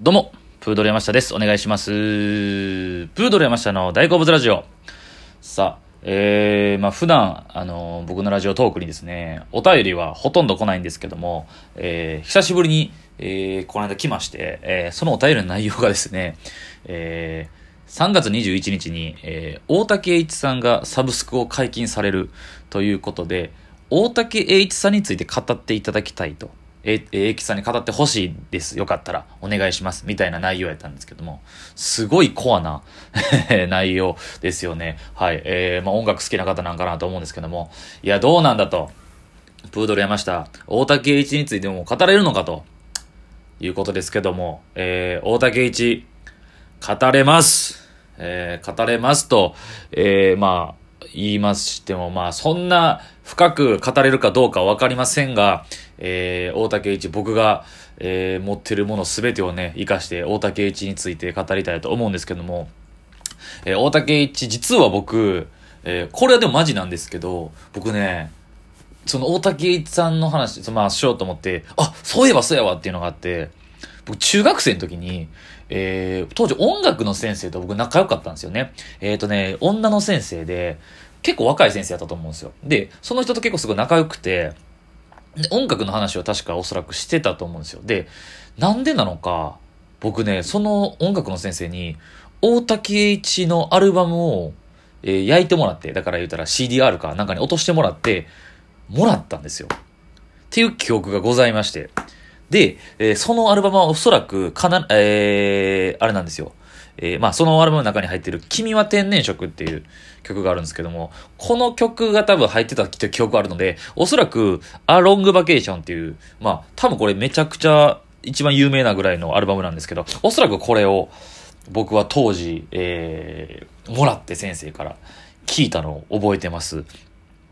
どうもプードル山下です。お願いします。プードル山下の大好物ラジオ。さあ、普段僕のラジオトークにですね、お便りはほとんど来ないんですけども、久しぶりに、この間来まして、そのお便りの内容がですね、3月21日に、大竹栄一さんがサブスクを解禁されるということで、大竹栄一さんについて語っていただきたいと、栄一さんに語ってほしいです、よかったらお願いしますみたいな内容やったんですけども、すごいコアな内容ですよね。はい、音楽好きな方なんかなと思うんですけども、いやどうなんだと、プードル山下大竹栄一についても語れるのかということですけども、大竹栄一語れます、と、言いましても、そんな深く語れるかどうかは分かりませんが、大竹栄一、僕が、持ってるもの全てをね、生かして大竹栄一について語りたいと思うんですけども、大竹栄一、実は僕、これはでもマジなんですけど、僕ね、その大竹栄一さんの話、しようと思って、そういえばそうやわっていうのがあって、僕中学生の時に、当時音楽の先生と僕仲良かったんですよね。女の先生で、結構若い先生だったと思うんですよ。で、その人と結構すごい仲良くて、音楽の話を確かおそらくしてたと思うんですよ。で、なんでなのか、僕ね、その音楽の先生に、大竹栄一のアルバムを、焼いてもらって、だから言うたら CDR かなんかに落としてもらったんですよ。っていう記憶がございまして。で、そのアルバムはおそらくあれなんですよ。そのアルバムの中に入ってる君は天然色っていう曲があるんですけども、この曲が多分入ってた記憶があるので、おそらくA Long Vacationっていう、多分これめちゃくちゃ一番有名なぐらいのアルバムなんですけど、おそらくこれを僕は当時、もらって先生から聞いたのを覚えてます。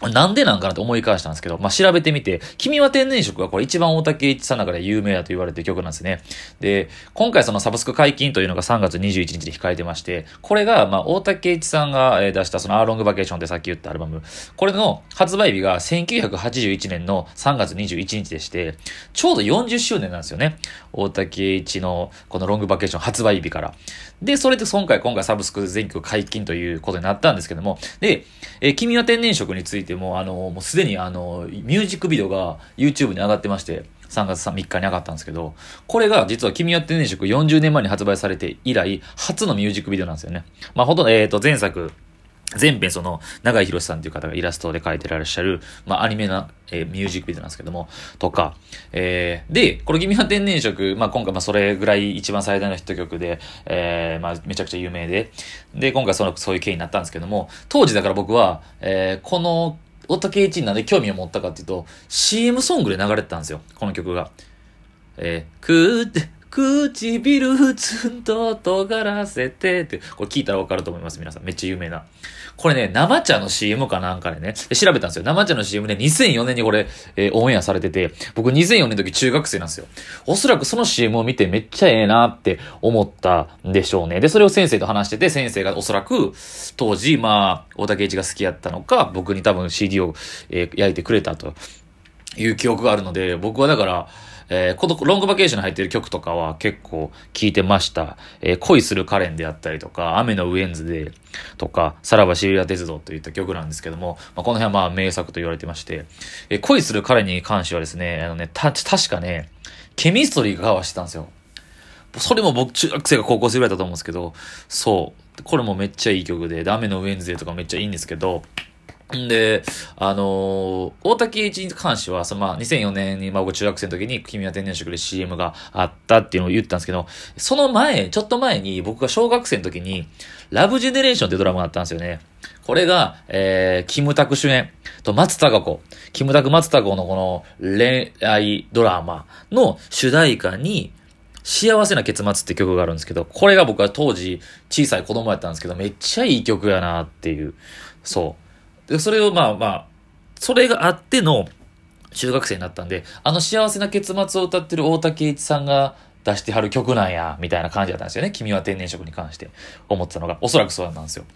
なんでなんかなって思い返したんですけど、調べてみて、君は天然色がこれ一番大竹栄一さんの中で有名だと言われてる曲なんですね。で、今回そのサブスク解禁というのが3月21日で控えてまして、これが、大竹栄一さんが出したそのA Long Vacationってさっき言ったアルバム、これの発売日が1981年の3月21日でして、ちょうど40周年なんですよね。大竹栄一のこのロングバケーション発売日から。で、それで今回サブスク全曲解禁ということになったんですけども、で、君は天然色について、もうすでにミュージックビデオが YouTube に上がってまして、3月3日に上がったんですけど、これが実は君は天然色40年前に発売されて以来初のミュージックビデオなんですよね。前編その永井博さんという方がイラストで描いてらっしゃる、アニメな、ミュージックビデオなんですけども、とか、で、これ君は天然色、今回それぐらい一番最大のヒット曲で、めちゃくちゃ有名で、で、今回そういう経緯になったんですけども、当時だから僕は、この大竹栄一になんで興味を持ったかっていうと、CM ソングで流れてたんですよ、この曲が。唇ツンと尖らせてって、これ聞いたらわかると思います、皆さん。めっちゃ有名な。これね、生茶の CM かなんかでね、調べたんですよ。生茶の CM で、2004年にこれ、オンエアされてて、僕2004年の時中学生なんですよ。おそらくその CM を見てめっちゃええなって思ったんでしょうね。で、それを先生と話してて、先生がおそらく、当時、大竹栄一が好きやったのか、僕に多分 CD を、焼いてくれたという記憶があるので、僕はだから、このロングバケーションに入っている曲とかは結構聴いてました。恋するカレンであったりとか、雨のウエンズデーとか、さらばシベリア鉄道といった曲なんですけども、この辺は名作と言われてまして、恋するカレンに関してはですね、確かね、ケミストリーがカバーしてたんですよ。それも僕中学生が高校生ぐらいだと思うんですけど、そう。これもめっちゃいい曲で、雨のウエンズデーとかめっちゃいいんですけど、で、大竹栄一に関しては、2004年に、僕中学生の時に、君は天然色で CM があったっていうのを言ったんですけど、その前、ちょっと前に、僕が小学生の時に、ラブジェネレーションってドラマがあったんですよね。これが、キムタク主演と松たか子、キムタク松たか子のこの恋愛ドラマの主題歌に、幸せな結末って曲があるんですけど、これが僕は当時、小さい子供やったんですけど、めっちゃいい曲やなっていう、そう。で、それをそれがあっての中学生になったんで、幸せな結末を歌ってる大竹栄一さんが出してはる曲なんや、みたいな感じだったんですよね。君は天然色に関して思ってたのが、おそらくそうなんですよ。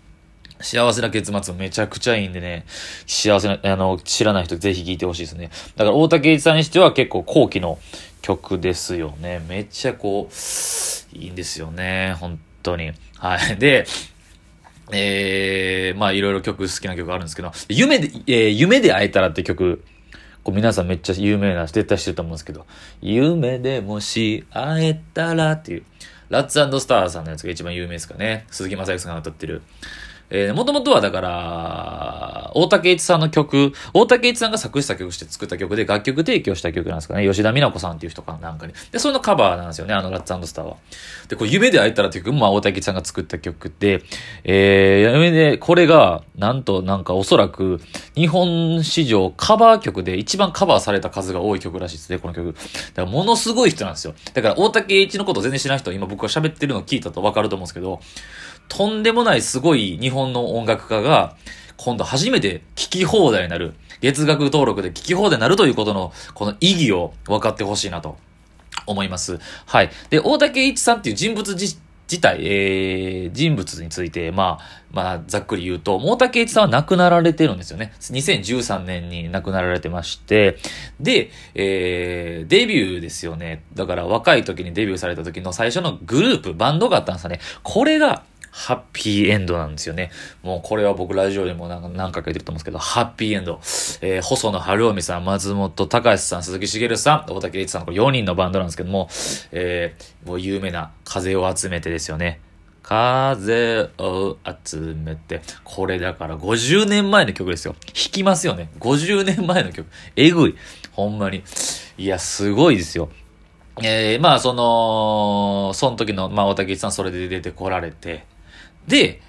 幸せな結末めちゃくちゃいいんでね、幸せな、知らない人ぜひ聞いてほしいですね。だから大竹栄一さんにしては結構後期の曲ですよね。めっちゃこういいんですよね、本当に。はい。で、まあいろいろ曲、好きな曲あるんですけど、夢で会えたらって曲、こう皆さんめっちゃ有名な、絶対知ってると思うんですけど、夢でもし会えたらっていうラッツ&スターさんのやつが一番有名ですかね。鈴木雅之さんが歌ってる。もともとはだから、大竹栄一さんの曲、大竹栄一さんが作詞作曲して作った曲で、楽曲提供した曲なんですかね。吉田美奈子さんっていう人かなんかに。で、それのカバーなんですよね、あのラッツ&スターは。で、こう、夢で会えたらっていう曲も、まあ、大竹栄一さんが作った曲で、これが、なんとなんかおそらく、日本史上カバー曲で一番カバーされた数が多い曲らしいですね、この曲。だから、ものすごい人なんですよ。だから、大竹栄一のことを全然知らない人は、今僕が喋ってるのを聞いたとわかると思うんですけど、とんでもないすごい日本の音楽家が今度初めて聴き放題になる、月額登録で聴き放題になるということのこの意義を分かってほしいなと思います。はい。で、大竹栄一さんっていう人物自体、人物について、まあ、ざっくり言うと、大竹栄一さんは亡くなられてるんですよね。2013年に亡くなられてまして、で、デビューですよね。だから若い時にデビューされた時の最初のグループ、バンドがあったんですよね。これがハッピーエンドなんですよね。もうこれは僕ラジオでも何回か言ってると思うんですけど、ハッピーエンド。細野晴臣さん、松本隆さん、鈴木茂さん、大竹栄一さん、これ4人のバンドなんですけども、もう有名な風を集めてですよね。風を集めて。これだから50年前の曲ですよ。弾きますよね。50年前の曲。えぐい。ほんまに。いや、すごいですよ。まあ、その時の、まあ、大竹栄一さんそれで出てこられて、で、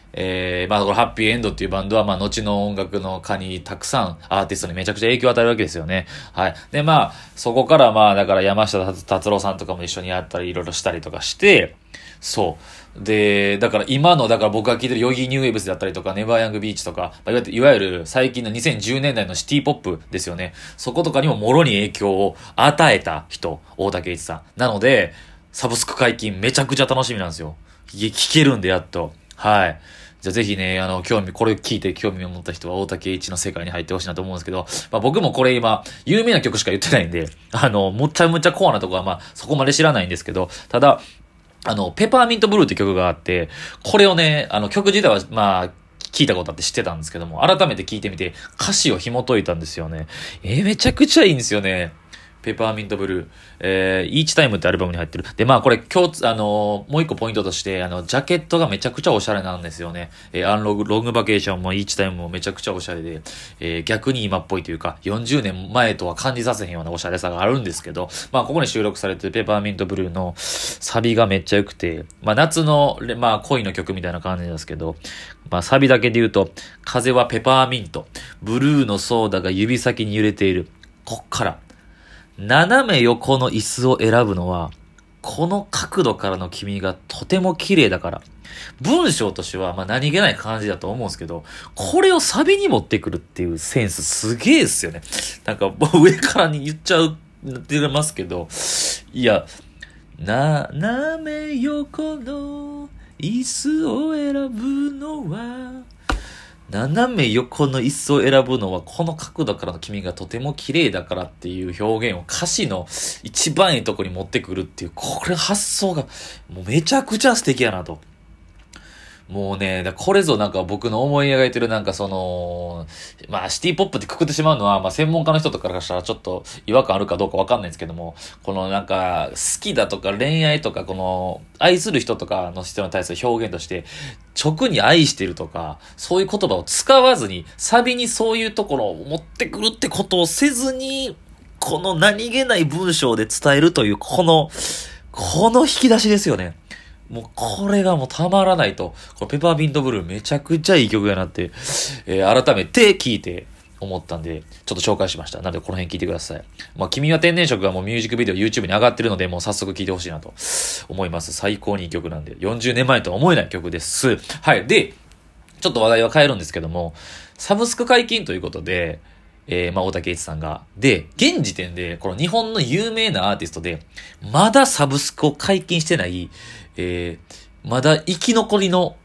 まあ、このハッピーエンドっていうバンドは、まあ、後の音楽の科にたくさんアーティストにめちゃくちゃ影響を与えるわけですよね。はい。で、まあ、そこから、まあ、だから山下達郎さんとかも一緒にやったり、いろいろしたりとかして、そう。で、だから今の、だから僕が聴いてるヨギニューウェーブスだったりとか、ネバーヤングビーチとか、いわゆる最近の2010年代のシティポップですよね。そことかにももろに影響を与えた人、大竹栄一さん。なので、サブスク解禁めちゃくちゃ楽しみなんですよ。聴けるんで、やっと。はい。じゃあぜひね、これ聞いて興味を持った人は大竹栄一の世界に入ってほしいなと思うんですけど、まあ僕もこれ今、有名な曲しか言ってないんで、むちゃむちゃコアなとこはまあそこまで知らないんですけど、ただ、ペパーミントブルーって曲があって、これをね、曲自体はまあ、聞いたことあって知ってたんですけども、改めて聞いてみて、歌詞を紐解いたんですよね。めちゃくちゃいいんですよね。ペパーミントブルー、イーチタイムってアルバムに入ってる。で、まあこれもう一個ポイントとして、ジャケットがめちゃくちゃおしゃれなんですよね。ロングバケーションもイーチタイムもめちゃくちゃおしゃれで、逆に今っぽいというか、40年前とは感じさせへんようなおしゃれさがあるんですけど、まあここに収録されてるペパーミントブルーのサビがめっちゃ良くて、まあ夏の、まあ恋の曲みたいな感じですけど、まあサビだけで言うと、風はペパーミント、ブルーのソーダが指先に揺れている。こっから、斜め横の椅子を選ぶのは、この角度からの君がとても綺麗だから。文章としては、まあ何気ない感じだと思うんですけど、これをサビに持ってくるっていうセンスすげえですよね。なんか上からに言っちゃう、出ますけど、いや、斜め横の椅子を選ぶのは、斜め横の椅子を選ぶのはこの角度からの君がとても綺麗だからっていう表現を歌詞の一番いいとこに持ってくるっていう、これ発想がもうめちゃくちゃ素敵やなと。もうね、これぞなんか僕の思い描いてるなんかまあシティポップってくくってしまうのは、まあ専門家の人とかからしたらちょっと違和感あるかどうかわかんないんですけども、このなんか好きだとか恋愛とかこの愛する人とかの人に対する表現として、直に愛してるとか、そういう言葉を使わずに、サビにそういうところを持ってくるってことをせずに、この何気ない文章で伝えるという、この引き出しですよね。もうこれがもうたまらないと。これペパーミントブルーめちゃくちゃいい曲やなって、改めて聞いて思ったんで、ちょっと紹介しました。なのでこの辺聞いてください。まあ君は天然色がもうミュージックビデオ YouTube に上がってるので、もう早速聞いてほしいなと思います。最高にいい曲なんで、40年前とは思えない曲です。はい。で、ちょっと話題は変えるんですけども、サブスク解禁ということで、まあ大竹栄一さんが。で、現時点で、この日本の有名なアーティストで、まだサブスクを解禁してない、まだ生き残りの、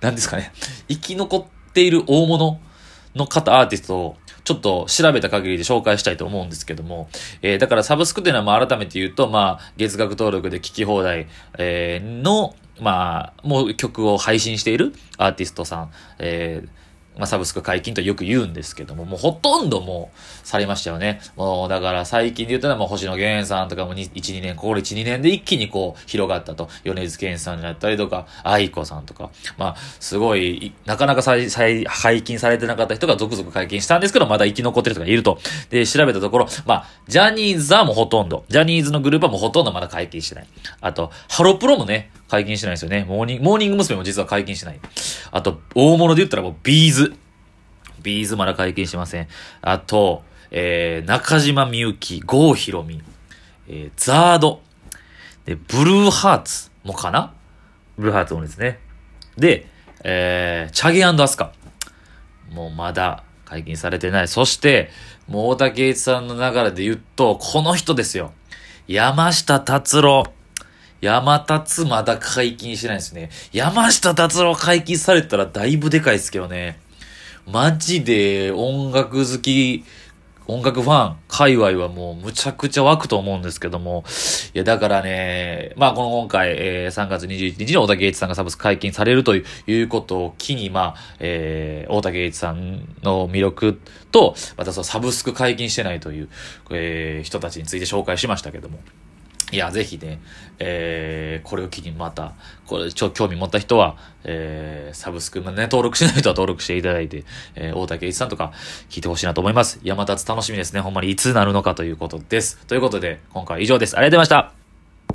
何ですかね、生き残っている大物の方、アーティストをちょっと調べた限りで紹介したいと思うんですけども、だからサブスクっていうのは改めて言うと、月額登録で聞き放題、の、もう曲を配信しているアーティストさん、サブスク解禁とよく言うんですけども、もうほとんどもうされましたよね。もうだから最近で言ったら星野源さんとかも1、2年、ここで1、2年で一気にこう広がったと。米津玄師さんだったりとか、愛子さんとか、すごい、なかなか解禁されてなかった人が続々解禁したんですけど、まだ生き残ってる人がいると。で、調べたところ、ジャニーズはもうほとんど、ジャニーズのグループはもうほとんどまだ解禁してない。あと、ハロプロもね、解禁してないですよね。モーニング娘。も実は解禁してない。あと、大物で言ったらもうビーズまだ解禁してません。あと、中島みゆき、郷ひろみ、ザードで、ブルーハーツもかな、ブルーハーツもですね。で、チャゲ&アスカもうまだ解禁されてない。そしてもう大竹栄一さんの流れで言うとこの人ですよ、山下達郎。山達まだ解禁してないですね。山下達郎解禁されたらだいぶでかいですけどね。マジで音楽ファン、界隈はもうむちゃくちゃ湧くと思うんですけども。いや、だからね、今回、3月21日に大竹栄一さんがサブスク解禁されるということを機に、大竹栄一さんの魅力と、またそのサブスク解禁してないという、人たちについて紹介しましたけども。いや、ぜひね、これを機にまた、興味持った人は、サブスク、登録しない人は登録していただいて、大竹栄一さんとか聞いてほしいなと思います。山立楽しみですね。ほんまにいつなるのかということです。ということで、今回は以上です。ありがとうございました。